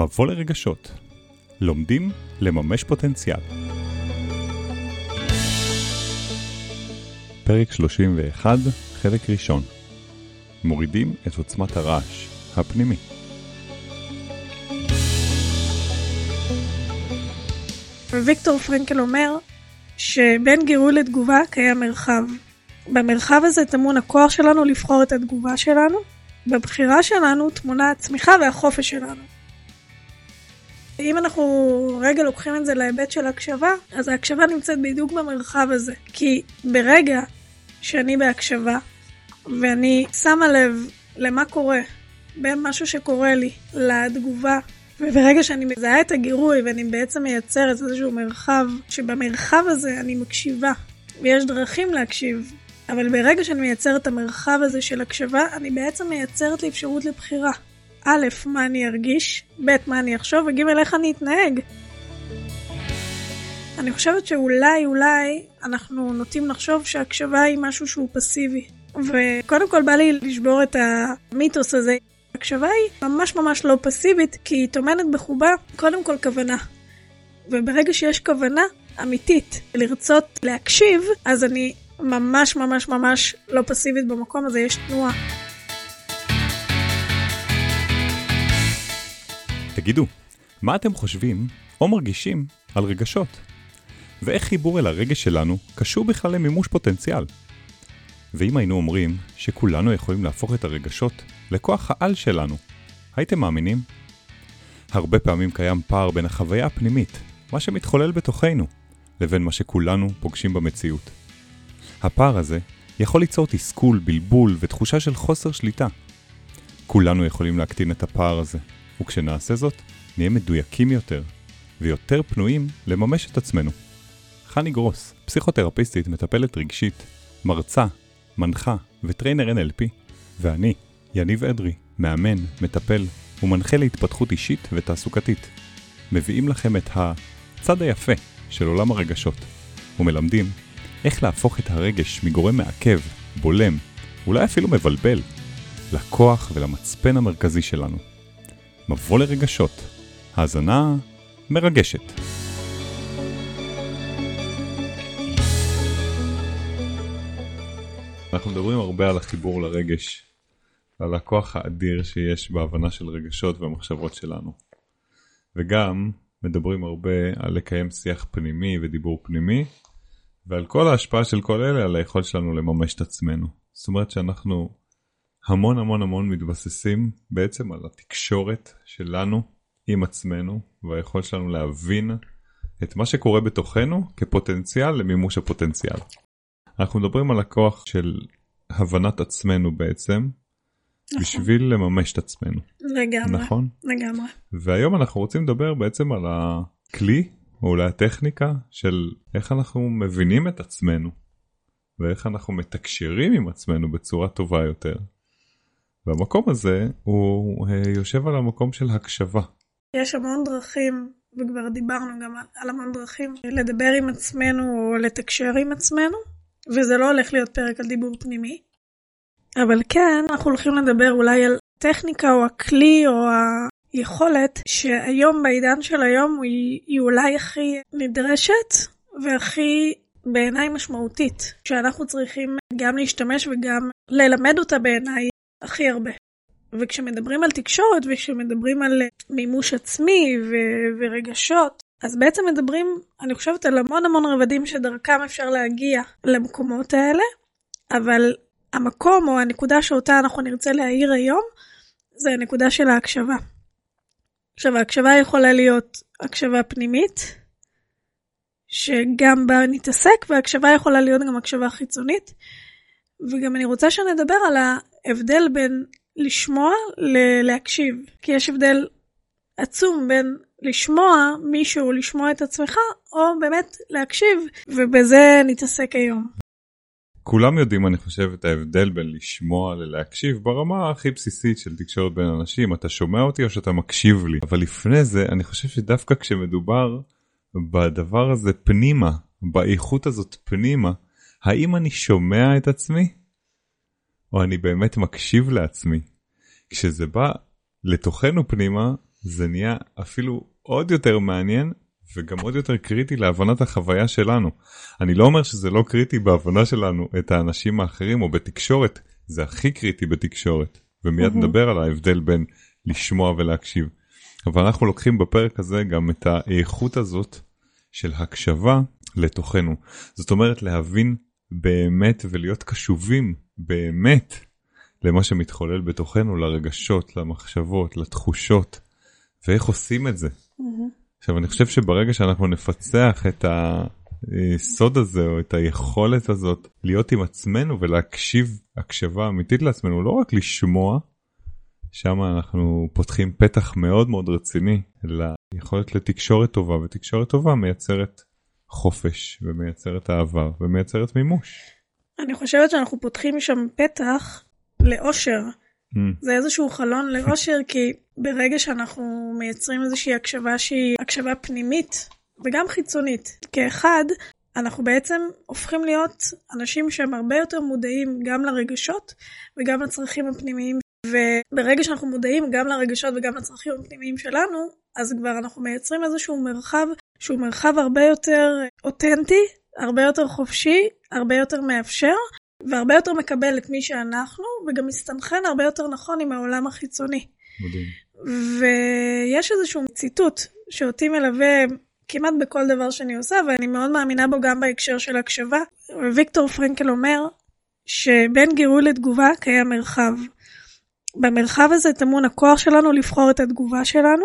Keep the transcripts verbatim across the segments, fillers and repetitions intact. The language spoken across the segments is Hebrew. מבוא לרגשות. לומדים לממש פוטנציאל. פרק שלושים ואחת, חלק ראשון. מורידים את עוצמת הרעש הפנימי. ויקטור פרנקל אומר שבין גירוי לתגובה קיים מרחב. במרחב הזה תמון הכוח שלנו לבחור את התגובה שלנו. בבחירה שלנו תמונה הצמיחה והחופש שלנו. אם אנחנו רגע לוקחים את זה להיבט של הקשבה, אז ההקשבה נמצאת בדיוק במרחב הזה. כי ברגע שאני בהקשבה, ואני שמה לב למה קורה, בין משהו שקורה לי לתגובה, וברגע שאני מזהה את הגירוי, ואני בעצם מייצרת איזשהו מרחב, שבמרחב הזה אני מקשיבה, ויש דרכים להקשיב. אבל ברגע שאני מייצרת את המרחב הזה של הקשבה, אני בעצם מייצרת לי אפשרות לבחירה. א', מה אני ארגיש, ב', מה אני אחשוב, וג', איך אני אתנהג. אני חושבת שאולי, אולי, אנחנו נוטים לחשוב שהקשבה היא משהו שהוא פסיבי. וקודם כל בא לי לשבור את המיתוס הזה. הקשבה היא ממש ממש לא פסיבית, כי היא תומנת בחובה קודם כל כוונה. וברגע שיש כוונה אמיתית לרצות להקשיב, אז אני ממש ממש ממש לא פסיבית במקום הזה, יש תנועה. תגידו, מה אתם חושבים או מרגישים על רגשות? ואיך חיבור אל הרגש שלנו קשור בכלל למימוש פוטנציאל? ואם היינו אומרים שכולנו יכולים להפוך את הרגשות לכוח העל שלנו, הייתם מאמינים? הרבה פעמים קיים פער בין החוויה הפנימית, מה שמתחולל בתוכנו, לבין מה שכולנו פוגשים במציאות. הפער הזה יכול ליצור תסכול, בלבול ותחושה של חוסר שליטה. כולנו יכולים להקטין את הפער הזה, וכשנעשה זאת, נהיה מדויקים יותר, ויותר פנויים לממש את עצמנו. חני גרוס, פסיכותרפיסטית, מטפלת רגשית, מרצה, מנחה וטריינר אן אל פי, ואני, יניב אדרי, מאמן, מטפל ומנחה להתפתחות אישית ותעסוקתית. מביאים לכם את הצד היפה של עולם הרגשות, ומלמדים איך להפוך את הרגש מגורם מעכב, בולם, אולי אפילו מבלבל, לכוח ולמצפן המרכזי שלנו. מבוא לרגשות, האזנה מרגשת. אנחנו מדברים הרבה על החיבור לרגש, על הכוח האדיר שיש בהבנה של רגשות והמחשבות שלנו. וגם מדברים הרבה על לקיים שיח פנימי ודיבור פנימי, ועל כל ההשפעה של כל אלה על היכולת שלנו לממש את עצמנו. זאת אומרת שאנחנו המון המון המון מתבססים בעצם על התקשורת שלנו עם עצמנו, והיכולת שלנו להבין את מה שקורה בתוכנו כפוטנציאל למימוש הפוטנציאל. אנחנו מדברים על הכוח של הבנת עצמנו בעצם, נכון. בשביל לממש את עצמנו. לגמרי. נכון? לגמרי. והיום אנחנו רוצים לדבר בעצם על הכלי, או אולי הטכניקה של איך אנחנו מבינים את עצמנו, ואיך אנחנו מתקשרים עם עצמנו בצורה טובה יותר. והמקום הזה הוא יושב על המקום של הקשבה. יש המון דרכים, וכבר דיברנו גם על המון דרכים, לדבר עם עצמנו או לתקשר עם עצמנו, וזה לא הולך להיות פרק על דיבור פנימי. אבל כן, אנחנו הולכים לדבר אולי על טכניקה או הכלי או ה... יכולת שהיום בעידן של היום היא, היא אולי הכי נדרשת והכי בעיניי משמעותית, שאנחנו צריכים גם להשתמש וגם ללמד אותה בעיניי הכי הרבה. וכשמדברים על תקשורת וכשמדברים על מימוש עצמי ו- ורגשות, אז בעצם מדברים, אני חושבת, על המון המון רבדים שדרכם אפשר להגיע למקומות האלה, אבל המקום או הנקודה שאותה אנחנו נרצה להעיר היום זה הנקודה של ההקשבה. עכשיו, ההקשבה יכולה להיות הקשבה פנימית, שגם בה נתעסק, וההקשבה יכולה להיות גם הקשבה חיצונית, וגם אני רוצה שנדבר על ההבדל בין לשמוע ללהקשיב, כי יש הבדל עצום בין לשמוע מישהו, לשמוע את עצמך, או באמת להקשיב, ובזה נתעסק היום. כולם יודעים, אני חושב, את ההבדל בין לשמוע ללהקשיב ברמה הכי בסיסית של תקשורת בין אנשים. אתה שומע אותי או שאתה מקשיב לי? אבל לפני זה, אני חושב שדווקא כשמדובר בדבר הזה פנימה, באיכות הזאת פנימה, האם אני שומע את עצמי? או אני באמת מקשיב לעצמי? כשזה בא לתוכנו פנימה, זה נהיה אפילו עוד יותר מעניין, וגם עוד יותר קריטי להבנת החוויה שלנו. אני לא אומר שזה לא קריטי בהבנה שלנו את האנשים האחרים, או בתקשורת, זה הכי קריטי בתקשורת. ומיד נדבר על ההבדל בין לשמוע ולהקשיב. אבל אנחנו לוקחים בפרק הזה גם את האיכות הזאת של הקשבה לתוכנו. זאת אומרת להבין באמת ולהיות קשובים באמת למה שמתחולל בתוכנו, לרגשות, למחשבות, לתחושות, ואיך עושים את זה. עכשיו אני חושב שברגע שאנחנו נפצח את הסוד הזה או את היכולת הזאת להיות עם עצמנו ולהקשיב הקשבה אמיתית לעצמנו, לא רק לשמוע, שם אנחנו פותחים פתח מאוד מאוד רציני ליכולת לתקשורת טובה, ותקשורת טובה מייצרת חופש ומייצרת אהבה ומייצרת מימוש. אני חושבת שאנחנו פותחים שם פתח לאושר. זה איזשהו חלון לאושר, כי ברגע שאנחנו מייצרים איזושהי הקשבה שהיא הקשבה פנימית וגם חיצונית, כאחד אנחנו בעצם הופכים להיות אנשים שהם הרבה יותר מודעים גם לרגשות וגם לצרכים הפנימיים, וברגע שאנחנו מודעים גם לרגשות וגם לצרכים הפנימיים שלנו, אז כבר אנחנו מייצרים איזשהו מרחב שהוא מרחב הרבה יותר אותנטי, הרבה יותר חופשי, הרבה יותר מאפשר, והרבה יותר מקבל את מי שאנחנו, וגם מסתנכן הרבה יותר נכון עם העולם החיצוני. מדהים. ויש איזשהו ציטוט שאותי מלווה כמעט בכל דבר שאני עושה, ואני מאוד מאמינה בו גם בהקשר של הקשבה. ויקטור פרנקל אומר שבין גירוי לתגובה קיים מרחב. במרחב הזה תמון הכוח שלנו לבחור את התגובה שלנו,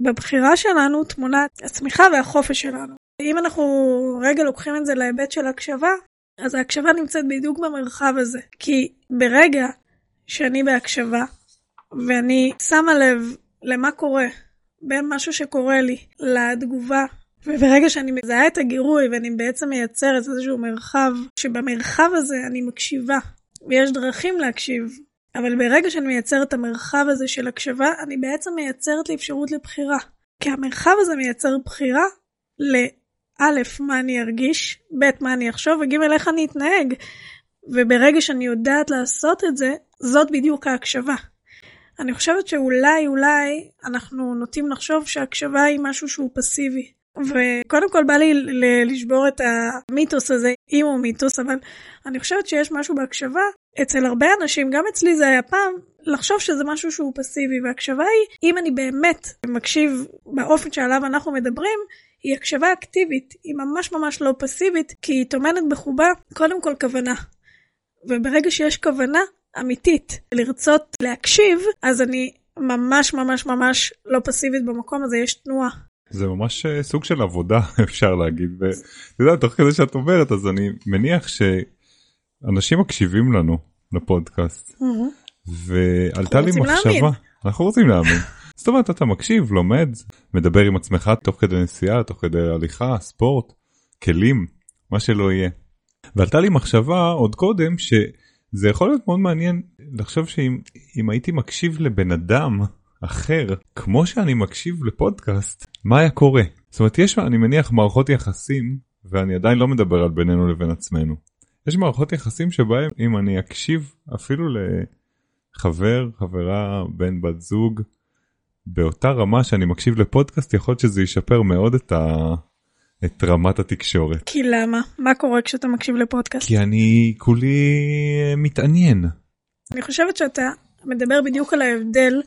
בבחירה שלנו תמונת הצמיחה והחופש שלנו. אם אנחנו רגע לוקחים את זה להיבט של הקשבה, אז ההקשבה נמצאת בדיוק במרחב הזה. כי ברגע שאני בהקשבה, ואני שמה לב למה קורה, בין משהו שקורה לי לתגובה, וברגע שאני מזהה את הגירוי, ואני בעצם מייצרת איזשהו מרחב, שבמרחב הזה אני מקשיבה, ויש דרכים להקשיב, אבל ברגע שאני מייצרת את המרחב הזה של הקשבה, אני בעצם מייצרת לי אפשרות לבחירה. כי המרחב הזה מייצר בחירה לבחירה, א', מה אני ארגיש, ב', מה אני אחשוב, וג', איך אני אתנהג. וברגע שאני יודעת לעשות את זה, זאת בדיוק ההקשבה. אני חושבת שאולי, אולי, אנחנו נוטים לחשוב שההקשבה היא משהו שהוא פסיבי. וקודם כל בא לי לשבור את המיתוס הזה, אם הוא מיתוס, אבל אני חושבת שיש משהו בהקשבה, אצל הרבה אנשים, גם אצלי זה היה פעם, לחשוב שזה משהו שהוא פסיבי, וההקשבה היא, אם אני באמת מקשיב באופן שעליו אנחנו מדברים, היא הקשבה אקטיבית, היא ממש ממש לא פסיבית, כי היא תומנת בחובה קודם כל כוונה. וברגע שיש כוונה אמיתית לרצות להקשיב, אז אני ממש ממש ממש לא פסיבית במקום הזה, יש תנועה. זה ממש סוג של עבודה, אפשר להגיד. ואתה יודע, תוך כדי שאת אומרת, אז אני מניח שאנשים מקשיבים לנו לפודקאסט, ועלתה לי מחשבה. אנחנו רוצים להאמין. זאת אומרת, אתה מקשיב, לומד, מדבר עם עצמך תוך כדי נסיעה, תוך כדי הליכה, ספורט, כלים, מה שלא יהיה. ועלתה לי מחשבה עוד קודם, שזה יכול להיות מאוד מעניין לחשוב שאם הייתי מקשיב לבן אדם אחר, כמו שאני מקשיב לפודקאסט, מה היה קורה? זאת אומרת, יש, אני מניח, מערכות יחסים, ואני עדיין לא מדבר על בינינו לבין עצמנו. יש מערכות יחסים שבהם, אם אני אקשיב אפילו לחבר, חברה, בן בת זוג, באותה רמה שאני מקשיב לפודקאסט, יכול להיות שזה ישפר מאוד את, ה... את רמת התקשורת. כי למה? מה קורה כשאתה מקשיב לפודקאסט? כי אני כולי מתעניין. אני חושבת שאתה מדבר בדיוק על ההבדל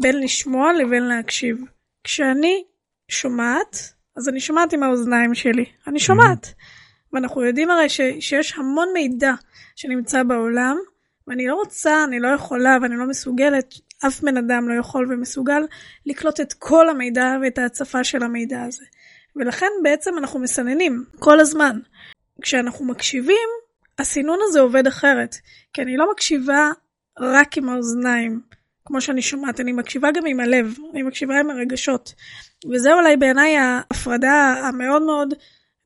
בין לשמוע לבין להקשיב. כשאני שומעת, אז אני שומעת עם האוזניים שלי. אני שומעת. ואנחנו יודעים הרי ש... שיש המון מידע שנמצא בעולם, ואני לא רוצה, אני לא יכולה ואני לא מסוגלת, אף בן אדם לא יכול ומסוגל לקלוט את כל המידע ואת ההצפה של המידע הזה. ולכן בעצם אנחנו מסננים כל הזמן. כשאנחנו מקשיבים, הסינון הזה עובד אחרת. כי אני לא מקשיבה רק עם האוזניים, כמו שאני שומעת, אני מקשיבה גם עם הלב, אני מקשיבה עם הרגשות. וזה אולי בעיניי ההפרדה המאוד מאוד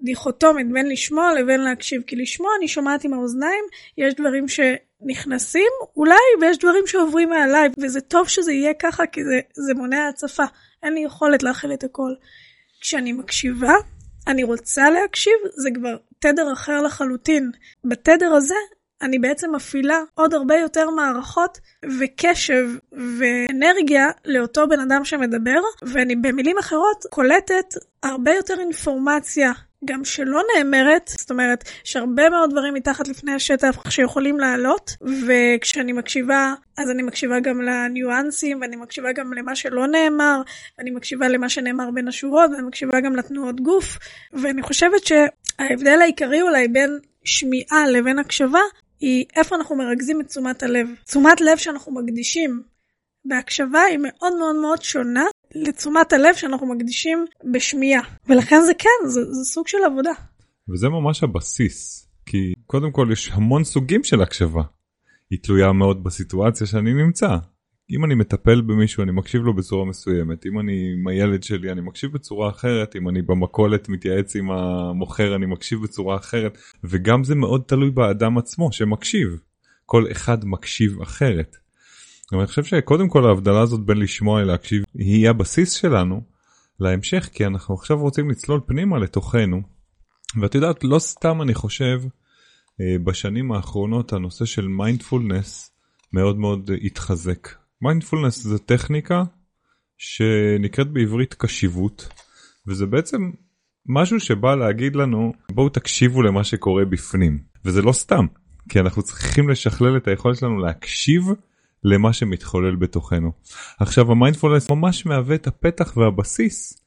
דיכוטומית בין לשמוע לבין להקשיב. כי לשמוע אני שומעת עם האוזניים, יש דברים ש... נכנסים אולי, ויש דברים שעוברים מעליי, וזה טוב שזה יהיה ככה, כי זה, זה מונע הצפה. אין לי יכולת להכיל את הכל. כשאני מקשיבה, אני רוצה להקשיב, זה כבר תדר אחר לחלוטין. בתדר הזה, אני בעצם מפעילה עוד הרבה יותר מערכות וקשב ואנרגיה לאותו בן אדם שמדבר, ואני במילים אחרות קולטת הרבה יותר אינפורמציה. גם שלא נאמרת, זאת אומרת, יש הרבה מאוד דברים מתחת לפני השטח שיכולים לעלות, וכשאני מקשיבה, אז אני מקשיבה גם לניואנסים, ואני מקשיבה גם למה שלא נאמר, ואני מקשיבה למה שנאמר בין השורות, ואני מקשיבה גם לתנועות גוף, ואני חושבת שההבדל העיקרי אולי בין שמיעה לבין הקשבה, היא איפה אנחנו מרכזים את תשומת הלב. תשומת לב שאנחנו מקדישים בהקשבה היא מאוד מאוד מאוד שונה, לתשומת הלב שאנחנו מקדישים בשמיעה. ולכן זה כן, זה, זה סוג של עבודה. וזה ממש הבסיס, כי קודם כל יש המון סוגים של הקשבה. היא תלויה מאוד בסיטואציה שאני נמצא. אם אני מטפל במישהו, אני מקשיב לו בצורה מסוימת. אם אני עם הילד שלי, אני מקשיב בצורה אחרת. אם אני במכולת מתייעץ עם המוכר, אני מקשיב בצורה אחרת. וגם זה מאוד תלוי באדם עצמו שמקשיב. כל אחד מקשיב אחרת. אני חושב שקודם כל ההבדלה הזאת בין לשמוע ולהקשיב היא הבסיס שלנו להמשך, כי אנחנו עכשיו רוצים לצלול פנימה לתוכנו. ואת יודעת, לא סתם אני חושב בשנים האחרונות הנושא של מיינדפולנס מאוד מאוד התחזק. מיינדפולנס זה טכניקה שנקראת בעברית קשיבות, וזה בעצם משהו שבא להגיד לנו בואו תקשיבו למה שקורה בפנים. וזה לא סתם, כי אנחנו צריכים לשכלל את היכולת שלנו להקשיב למה שמתחולל בתוכנו. עכשיו, המיינדפולנס ממש מהווה את הפתח והבסיס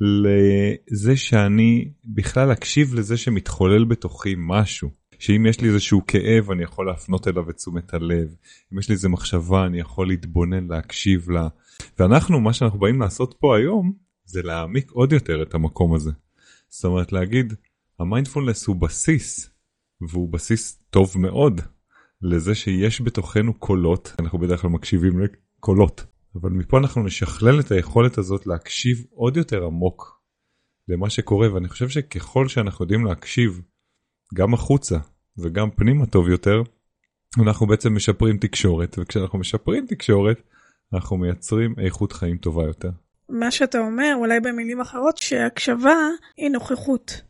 לזה שאני בכלל אקשיב לזה שמתחולל בתוכי משהו. שאם יש לי איזשהו כאב, אני יכול להפנות אליו את תשומת הלב. אם יש לי איזו מחשבה, אני יכול להתבונן, להקשיב לה. ואנחנו, מה שאנחנו באים לעשות פה היום, זה להעמיק עוד יותר את המקום הזה. זאת אומרת, להגיד, המיינדפולנס הוא בסיס, והוא בסיס טוב מאוד. לזה שיש בתוכנו קולות, אנחנו בדרך כלל מקשיבים לקולות, אבל מפה אנחנו נשכלל את היכולת הזאת להקשיב עוד יותר עמוק למה שקורה, ואני חושב שככל שאנחנו יודעים להקשיב גם החוצה וגם פנימה טוב יותר, אנחנו בעצם משפרים תקשורת, וכשאנחנו משפרים תקשורת, אנחנו מייצרים איכות חיים טובה יותר. מה שאתה אומר, אולי במילים אחרות, שהקשבה היא נוכחות.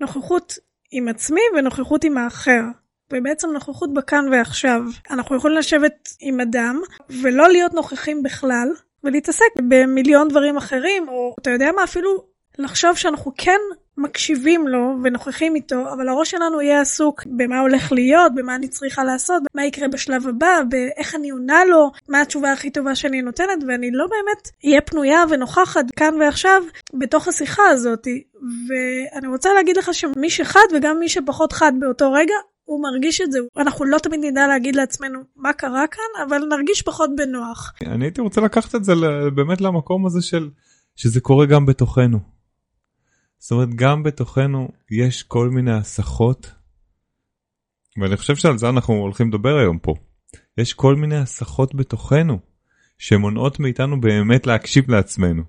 נוכחות עם עצמי ונוכחות עם האחר. ובעצם נוכחות בכאן ועכשיו. אנחנו יכולים לשבת עם אדם, ולא להיות נוכחים בכלל, ולהתעסק במיליון דברים אחרים, או אתה יודע מה, אפילו לחשוב שאנחנו כן מקשיבים לו, ונוכחים איתו, אבל הראש שלנו יהיה עסוק במה הולך להיות, במה אני צריכה לעשות, מה יקרה בשלב הבא, באיך אני עונה לו, מה התשובה הכי טובה שאני נותנת, ואני לא באמת אהיה פנויה ונוכחת כאן ועכשיו, בתוך השיחה הזאת. ואני רוצה להגיד לך שמי שחד, וגם מי שפחות חד באותו רגע, הוא מרגיש את זה. אנחנו לא תמיד נדע להגיד לעצמנו מה קרה כאן, אבל נרגיש פחות בנוח. אני הייתי רוצה לקחת את זה באמת למקום הזה של, שזה קורה גם בתוכנו. זאת אומרת, גם בתוכנו יש כל מיני הסחות, ואני חושב שעל זה אנחנו הולכים לדבר היום פה. יש כל מיני הסחות בתוכנו, שמונעות מאיתנו באמת להקשיב לעצמנו.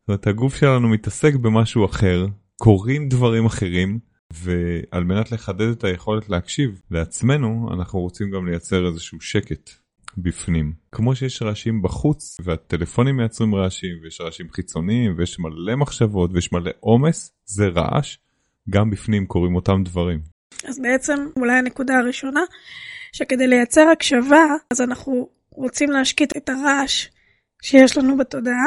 זאת אומרת, הגוף שלנו מתעסק במשהו אחר, קוראים דברים אחרים, ועל מנת לחדד את היכולת להקשיב לעצמנו, אנחנו רוצים גם לייצר איזשהו שקט בפנים. כמו שיש רעשים בחוץ, והטלפונים מייצרים רעשים, ויש רעשים חיצוניים, ויש מלא מחשבות, ויש מלא עומס, זה רעש, גם בפנים קוראים אותם דברים. אז בעצם, אולי הנקודה הראשונה, שכדי לייצר הקשבה, אז אנחנו רוצים להשקיט את הרעש שיש לנו בתודעה,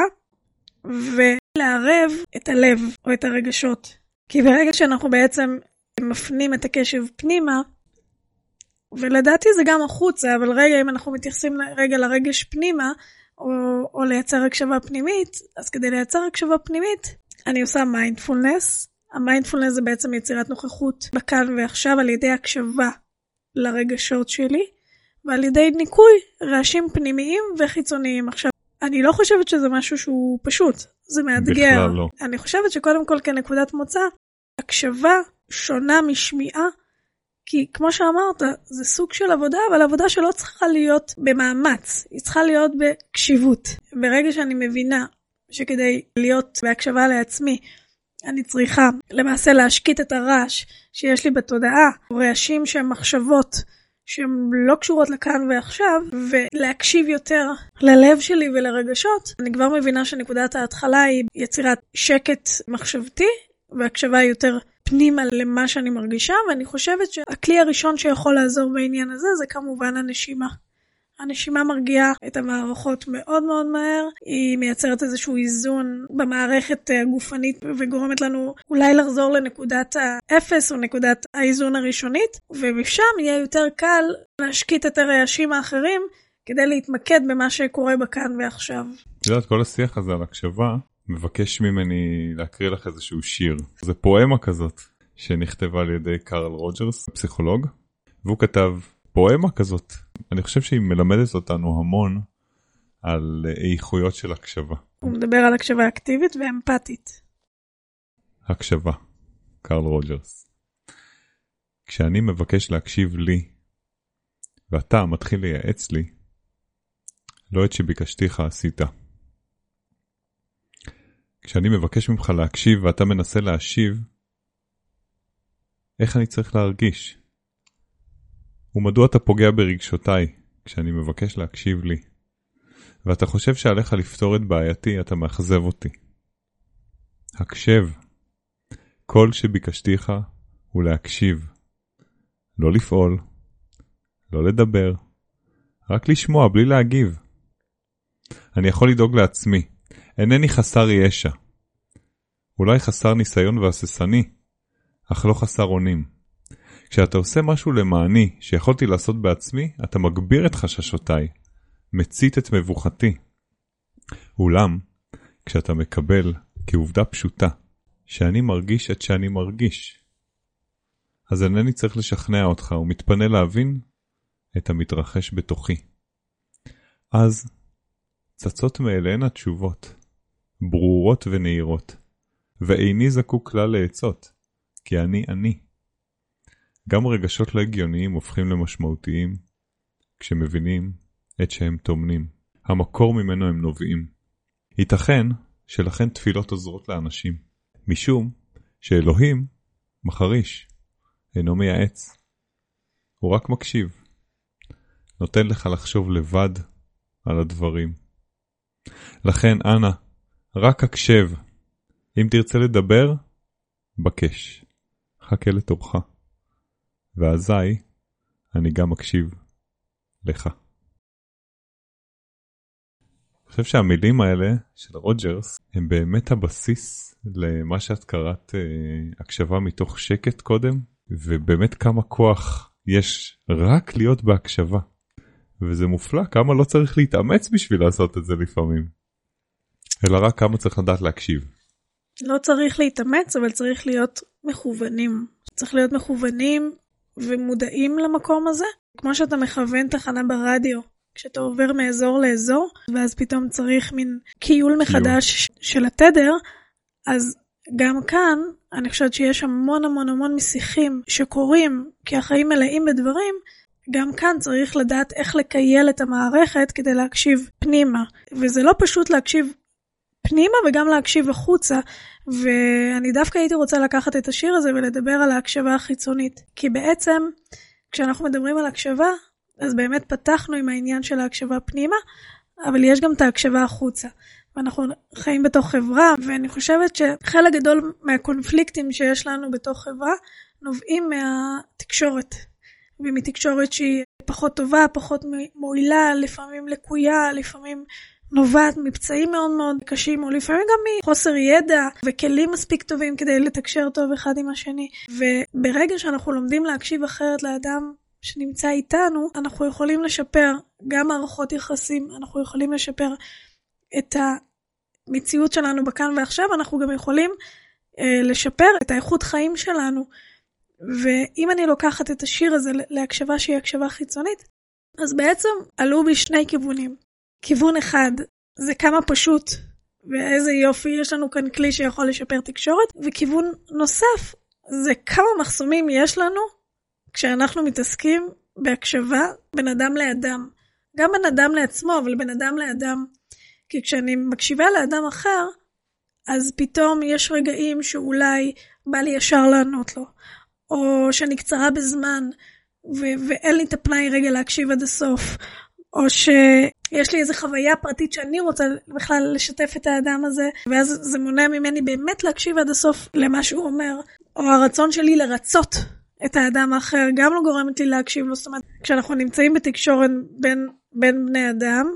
ולערב את הלב או את הרגשות. כי ברגע שאנחנו בעצם מפנים את הקשב פנימה, ולדעתי זה גם החוצה, אבל רגע, אם אנחנו מתייחסים רגע לרגש פנימה, או, או לייצר הקשבה פנימית, אז כדי לייצר הקשבה פנימית, אני עושה מיינדפולנס. המיינדפולנס זה בעצם יצירת נוכחות בכאן ועכשיו, על ידי הקשבה לרגשות שלי, ועל ידי ניקוי רעשים פנימיים וחיצוניים. עכשיו, אני לא חושבת שזה משהו שהוא פשוט, זה מאתגר. לא. אני חושבת שקודם כל כנקודת מוצא, הקשבה שונה משמיעה, כי כמו שאמרת, זה סוג של עבודה, אבל עבודה שלא צריכה להיות במאמץ, היא צריכה להיות בקשיבות. ברגע שאני מבינה שכדי להיות בהקשבה לעצמי, אני צריכה למעשה להשקיט את הרעש שיש לי בתודעה, רעשים שהם מחשבות, שהן לא קשורות לכאן ועכשיו, ולהקשיב יותר ללב שלי ולרגשות, אני כבר מבינה שנקודת ההתחלה היא יצירת שקט מחשבתי, והקשבה יותר פנימה למה שאני מרגישה, ואני חושבת שהכלי הראשון שיכול לעזור בעניין הזה זה כמובן הנשימה. הנשימה מרגיעה את המערכות מאוד מאוד מהר, היא מייצרת איזשהו איזון במערכת הגופנית וגורמת לנו אולי לחזור לנקודת האפס או נקודת האיזון הראשונית, ומשם יהיה יותר קל להשקיט את הרעשים האחרים כדי להתמקד במה שקורה בכאן ועכשיו. יודעת, כל השיח הזה על הקשבה מבקש ממני להקריא לך איזשהו שיר. זה פואמה כזאת שנכתבה על ידי קארל רוג'רס, פסיכולוג, והוא כתב פואמה כזאת. אני חושב שהיא מלמדת אותנו המון על איכויות של הקשבה. הוא מדבר על הקשבה אקטיבית ואמפתית. הקשבה, קארל רוג'רס. כשאני מבקש להקשיב לי, ואתה מתחיל לייעץ לי, לא את שביקשתיך עשית. כשאני מבקש ממך להקשיב ואתה מנסה להשיב, איך אני צריך להרגיש? ומדוע אתה פוגע ברגשותיי כשאני מבקש להקשיב לי? ואתה חושב שעליך לפתור את בעייתי, אתה מאכזב אותי. הקשב. כל שביקשתיך הוא להקשיב. לא לפעול, לא לדבר, רק לשמוע בלי להגיב. אני יכול לדאוג לעצמי. אינני חסר ישע. אולי חסר ניסיון והססני, אך לא חסר אונים. כשאתה עושה משהו למעני שיכולתי לעשות בעצמי, אתה מגביר את חששותיי, מצית את מבוכתי. אולם, כשאתה מקבל כעובדה פשוטה, שאני מרגיש את שאני מרגיש, אז אינני צריך לשכנע אותך ומתפנה להבין את המתרחש בתוכי. אז צצות מאליהן התשובות, ברורות ונהירות, ואיני זקוק כלל לעצות, כי אני אני. גם רגשות לא הגיוניים הופכים למשמעותיים, כשמבינים את שהם תומנים, המקור ממנו הם נובעים. ייתכן שלכן תפילות עוזרות לאנשים, משום שאלוהים מחריש, אינו מייעץ. הוא רק מקשיב, נותן לך לחשוב לבד על הדברים. לכן, אנא, רק הקשב. אם תרצה לדבר, בקש. חכה לתורך. ואזי, אני גם אקשיב לך. אני חושב שהמילים האלה של רוג'רס הם באמת הבסיס למה שאת קראת הקשבה מתוך שקט קודם, ובאמת כמה כוח יש רק להיות בהקשבה. וזה מופלא, כמה לא צריך להתאמץ בשביל לעשות את זה לפעמים. אלא רק כמה צריך לדעת להקשיב. לא צריך להתאמץ, אבל צריך להיות מכוונים. צריך להיות מכוונים ומודעים למקום הזה. כמו שאתה מכוון תחנה ברדיו, כשאתה עובר מאזור לאזור, ואז פתאום צריך מין קיול מחדש של התדר, אז גם כאן, אני חושבת שיש המון המון המון משיחים שקורים, כי החיים מלאים בדברים, גם כאן צריך לדעת איך לקייל את המערכת כדי להקשיב פנימה. וזה לא פשוט להקשיב פנימה וגם להקשיב החוצה. ואני דווקא הייתי רוצה לקחת את השיר הזה ולדבר על ההקשבה החיצונית. כי בעצם, כשאנחנו מדברים על הקשבה, אז באמת פתחנו עם העניין של ההקשבה פנימה, אבל יש גם את ההקשבה החוצה. ואנחנו חיים בתוך חברה, ואני חושבת שחלק גדול מהקונפליקטים שיש לנו בתוך חברה, נובעים מהתקשורת. ומתקשורת שהיא פחות טובה, פחות מועילה, לפעמים לקויה, לפעמים נובעת מפצעים מאוד מאוד קשים, או לפעמים גם מחוסר ידע וכלים מספיק טובים כדי לתקשר טוב אחד עם השני. וברגע שאנחנו לומדים להקשיב אחרת לאדם שנמצא איתנו, אנחנו יכולים לשפר גם מערכות יחסים, אנחנו יכולים לשפר את המציאות שלנו בכאן ועכשיו, אנחנו גם יכולים אה, לשפר את האיכות חיים שלנו. ואם אני לוקחת את השיר הזה להקשבה שהיא הקשבה חיצונית, אז בעצם עלו בי שני כיוונים. כיוון אחד, זה כמה פשוט, ואיזה יופי, יש לנו כאן כלי שיכול לשפר תקשורת, וכיוון נוסף, זה כמה מחסומים יש לנו, כשאנחנו מתעסקים בהקשבה בין אדם לאדם. גם בין אדם לעצמו, אבל בין אדם לאדם. כי כשאני מקשיבה לאדם אחר, אז פתאום יש רגעים שאולי בא לי ישר לענות לו. או שאני קצרה בזמן, ו- ואין לי את הפנאי רגע להקשיב עד הסוף, או שיש לי איזו חוויה פרטית שאני רוצה בכלל לשתף את האדם הזה, ואז זה מונע ממני באמת להקשיב עד הסוף למה שהוא אומר. או הרצון שלי לרצות את האדם האחר, גם לא גורמת לי להקשיב לו. זאת אומרת, כשאנחנו נמצאים בתקשורת בין, בין בני אדם,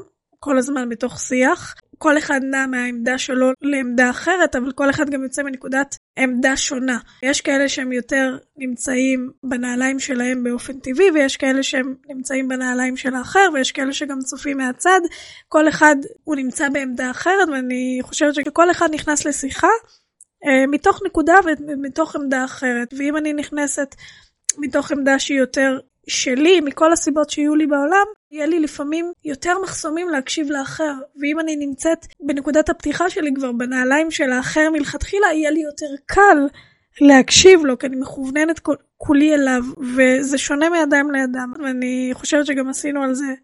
כל הזמן בתוך שיח, כל אחד נע מהעמדה שלו לעמדה אחרת, אבל כל אחד גם יוצא מנקודת עמדה שונה. יש כאלה שהם יותר נמצאים בנעליים שלהם באופן טבעי, ויש כאלה שהם נמצאים בנעליים של האחר, ויש כאלה שגם צופים מהצד. כל אחד הוא נמצא בעמדה אחרת, ואני חושבת שכל אחד נכנס לשיחה מתוך נקודה ומתוך עמדה אחרת. ואם אני נכנסת מתוך עמדה שהיא יותר שלי, מכל הסיבות שיהיו לי בעולם, יהיה לי לפעמים יותר מחסומים להקשיב לאחר. ואם אני נמצאת בנקודת הפתיחה שלי כבר בנעליים של האחר מלכתחילה, יהיה לי יותר קל להקשיב לו, כי אני מכווננת כולי אליו, וזה שונה מאדם לאדם. ואני חושבת שגם עשינו על זה.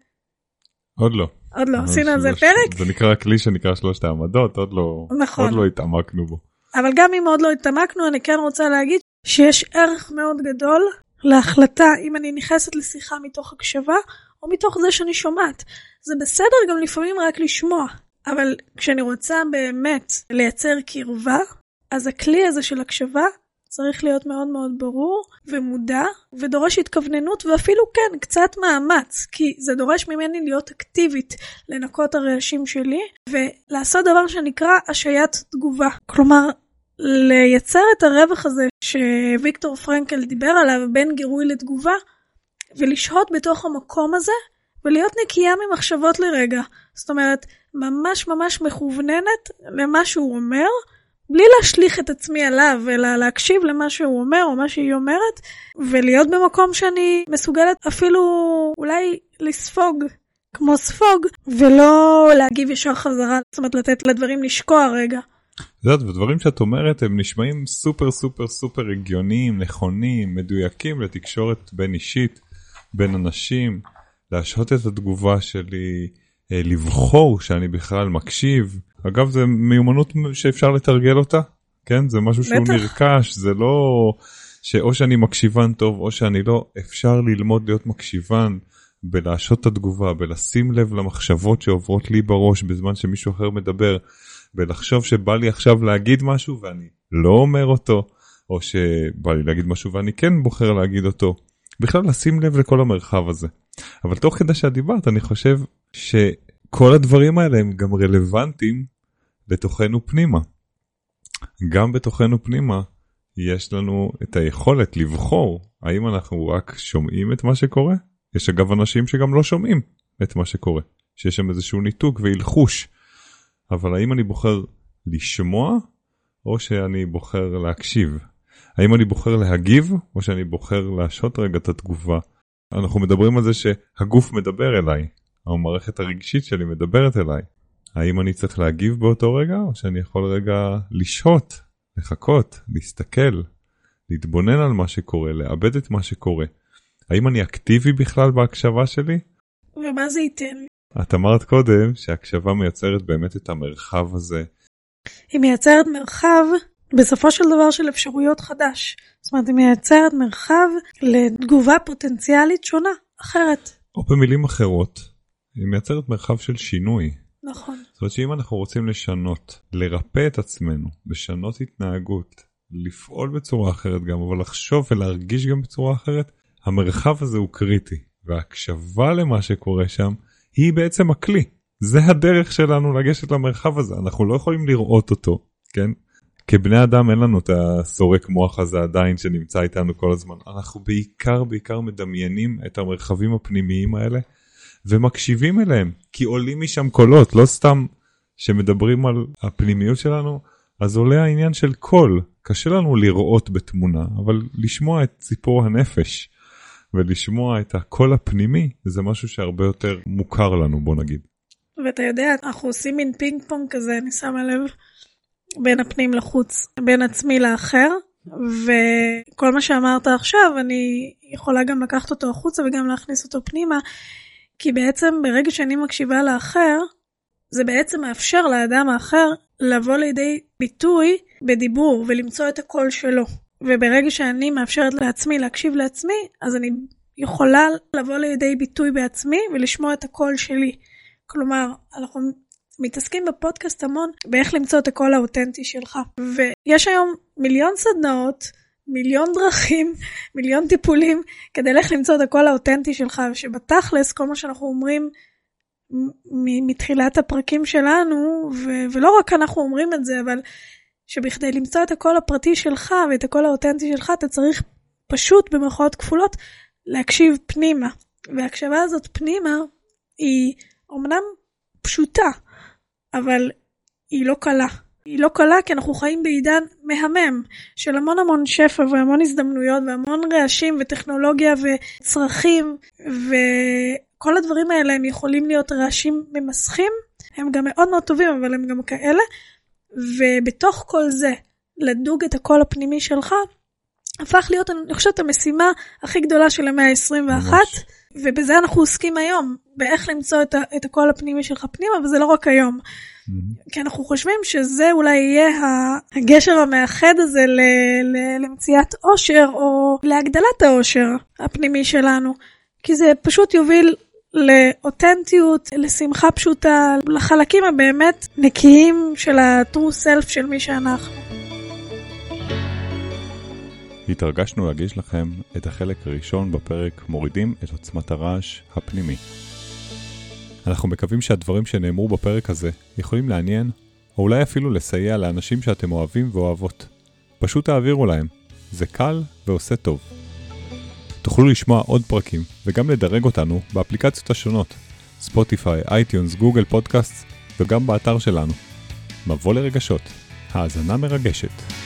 עוד לא. עוד לא, עשינו על זה פרק. זה נקרא כלי שנקרא שלושת העמדות, עוד לא, נכון. עוד לא התעמקנו בו. אבל גם אם עוד לא התעמקנו, אני כן רוצה להגיד שיש ערך מאוד גדול להחלטה אם אני נכנסת לשיחה מתוך הקשבה, או מתוך זה שאני שומעת. זה בסדר גם לפעמים רק לשמוע, אבל כשאני רוצה באמת לייצר קרבה, אז הכלי הזה של הקשבה צריך להיות מאוד מאוד ברור ומודע, ודורש התכווננות, ואפילו כן, קצת מאמץ, כי זה דורש ממני להיות אקטיבית, לנקות הרעשים שלי, ולעשות דבר שנקרא השעיית תגובה. כלומר, לייצר את הרווח הזה שוויקטור פרנקל דיבר עליו, בין גירוי לתגובה, ולשהות בתוך המקום הזה, ולהיות נקייה ממחשבות לרגע. זאת אומרת, ממש ממש מכווננת למה שהוא אומר, בלי להשליך את עצמי עליו, אלא להקשיב למה שהוא אומר, או מה שהיא אומרת, ולהיות במקום שאני מסוגלת אפילו אולי לספוג, כמו ספוג, ולא להגיב ישר חזרה, זאת אומרת, לתת לדברים לשקוע רגע. זאת, ודברים שאת אומרת, הם נשמעים סופר סופר סופר הגיוניים, נכונים, מדויקים לתקשורת בין אישית, בין אנשים, להשהות את התגובה שלי, לבחור שאני בכלל מקשיב. אגב, זה מיומנות שאפשר לתרגל אותה, כן? זה משהו שהוא נרכש, זה לא שאו שאני מקשיבן טוב או שאני לא. אפשר ללמוד להיות מקשיבן בלהשות את התגובה, בלשים לב למחשבות שעוברות לי בראש בזמן שמישהו אחר מדבר, בלחשוב שבא לי עכשיו להגיד משהו ואני לא אומר אותו, או שבא לי להגיד משהו ואני כן בוחר להגיד אותו. בכלל לשים לב לכל המרחב הזה. אבל תוך כדי שהדיברת, אני חושב ש... כל הדברים האלה הם גם רלוונטיים בתוכנו פנימה. גם בתוכנו פנימה יש לנו את היכולת לבחור האם אנחנו רק שומעים את מה שקורה. יש אגב אנשים שגם לא שומעים את מה שקורה, שיש שם איזשהו ניתוק והלחוש. אבל האם אני בוחר לשמוע או שאני בוחר להקשיב? האם אני בוחר להגיב או שאני בוחר להשהות רגע את התגובה? אנחנו מדברים על זה שהגוף מדבר אליי. המערכת הרגשית שלי מדברת אליי. האם אני צריך להגיב באותו רגע, או שאני יכול רגע לשהות, לחכות, להסתכל, להתבונן על מה שקורה, לאבד את מה שקורה? האם אני אקטיבי בכלל בהקשבה שלי? ומה זה ייתן? את אמרת קודם שהקשבה מייצרת באמת את המרחב הזה. היא מייצרת מרחב בסופו של דבר של אפשרויות חדש. זאת אומרת, היא מייצרת מרחב לתגובה פוטנציאלית שונה, אחרת. או במילים אחרות, היא מייצרת מרחב של שינוי. נכון. זאת אומרת שאם אנחנו רוצים לשנות, לרפא את עצמנו, לשנות התנהגות, לפעול בצורה אחרת גם, אבל לחשוב ולהרגיש גם בצורה אחרת, המרחב הזה הוא קריטי. וההקשבה למה שקורה שם, היא בעצם הכלי. זה הדרך שלנו לגשת למרחב הזה. אנחנו לא יכולים לראות אותו, כן? כבני אדם אין לנו את הסורק מוח הזה עדיין שנמצא איתנו כל הזמן. אנחנו בעיקר, בעיקר מדמיינים את המרחבים הפנימיים האלה, ומקשיבים אליהם, כי עולים משם קולות, לא סתם שמדברים על הפנימיות שלנו, אז עולה העניין של קול. קשה לנו לראות בתמונה, אבל לשמוע את ציפור הנפש, ולשמוע את הקול הפנימי, זה משהו שהרבה יותר מוכר לנו, בוא נגיד. ואתה יודע, אנחנו עושים מין פינג פונג כזה, אני שמה לב, בין הפנים לחוץ, בין עצמי לאחר, וכל מה שאמרת עכשיו, אני יכולה גם לקחת אותו החוצה, וגם להכניס אותו פנימה, כי בעצם ברגע שאני מקשיבה לאחר, זה בעצם מאפשר לאדם האחר לבוא לידי ביטוי בדיבור ולמצוא את הקול שלו. וברגע שאני מאפשרת לעצמי להקשיב לעצמי, אז אני יכולה לבוא לידי ביטוי בעצמי ולשמוע את הקול שלי. כלומר, אנחנו מתעסקים בפודקאסט המון באיך למצוא את הקול האותנטי שלך. ויש היום מיליון סדנאות מיליון דרכים, מיליון טיפולים, כדי לך למצוא את הקול האותנטי שלך, שבתכלס כל מה שאנחנו אומרים מתחילת הפרקים שלנו, ו- ולא רק אנחנו אומרים את זה, אבל שבכדי למצוא את הקול הפרטי שלך, ואת הקול האותנטי שלך, אתה צריך פשוט במרכאות כפולות, להקשיב פנימה. וההקשבה הזאת פנימה, היא אמנם פשוטה, אבל היא לא קלה. היא לא קלה כי אנחנו חיים בעידן מהמם, של המון המון שפע והמון הזדמנויות, והמון רעשים וטכנולוגיה וצרכים, וכל הדברים האלה הם יכולים להיות רעשים ממסכים, הם גם מאוד מאוד טובים, אבל הם גם כאלה, ובתוך כל זה, לדוג את הקול הפנימי שלך, הפך להיות, אני חושבת, המשימה הכי גדולה של המאה ה-עשרים ואחת, ובזה אנחנו עוסקים היום, באיך למצוא את, ה- את הקול הפנימי שלך פנימה, וזה לא רק היום. כי אנחנו חושבים שזה אולי יהיה הגשר המאחד הזה ל- ל- למציאת עושר, או להגדלת העושר הפנימי שלנו, כי זה פשוט יוביל לאותנטיות, לשמחה פשוטה, לחלקים הבאמת נקיים של ה-true self של מי שאנחנו. התרגשנו להגיש לכם את החלק הראשון בפרק מורידים את עוצמת הרעש הפנימי. אנחנו מקווים שהדברים שנאמרו בפרק הזה יכולים לעניין, או אולי אפילו לסייע לאנשים שאתם אוהבים ואוהבות. פשוט תעבירו להם, זה קל ועושה טוב. תוכלו לשמוע עוד פרקים וגם לדרג אותנו באפליקציות השונות, ספוטיפיי, אייטיונס, גוגל פודקאסט וגם באתר שלנו. מבוא לרגשות, האזנה מרגשת.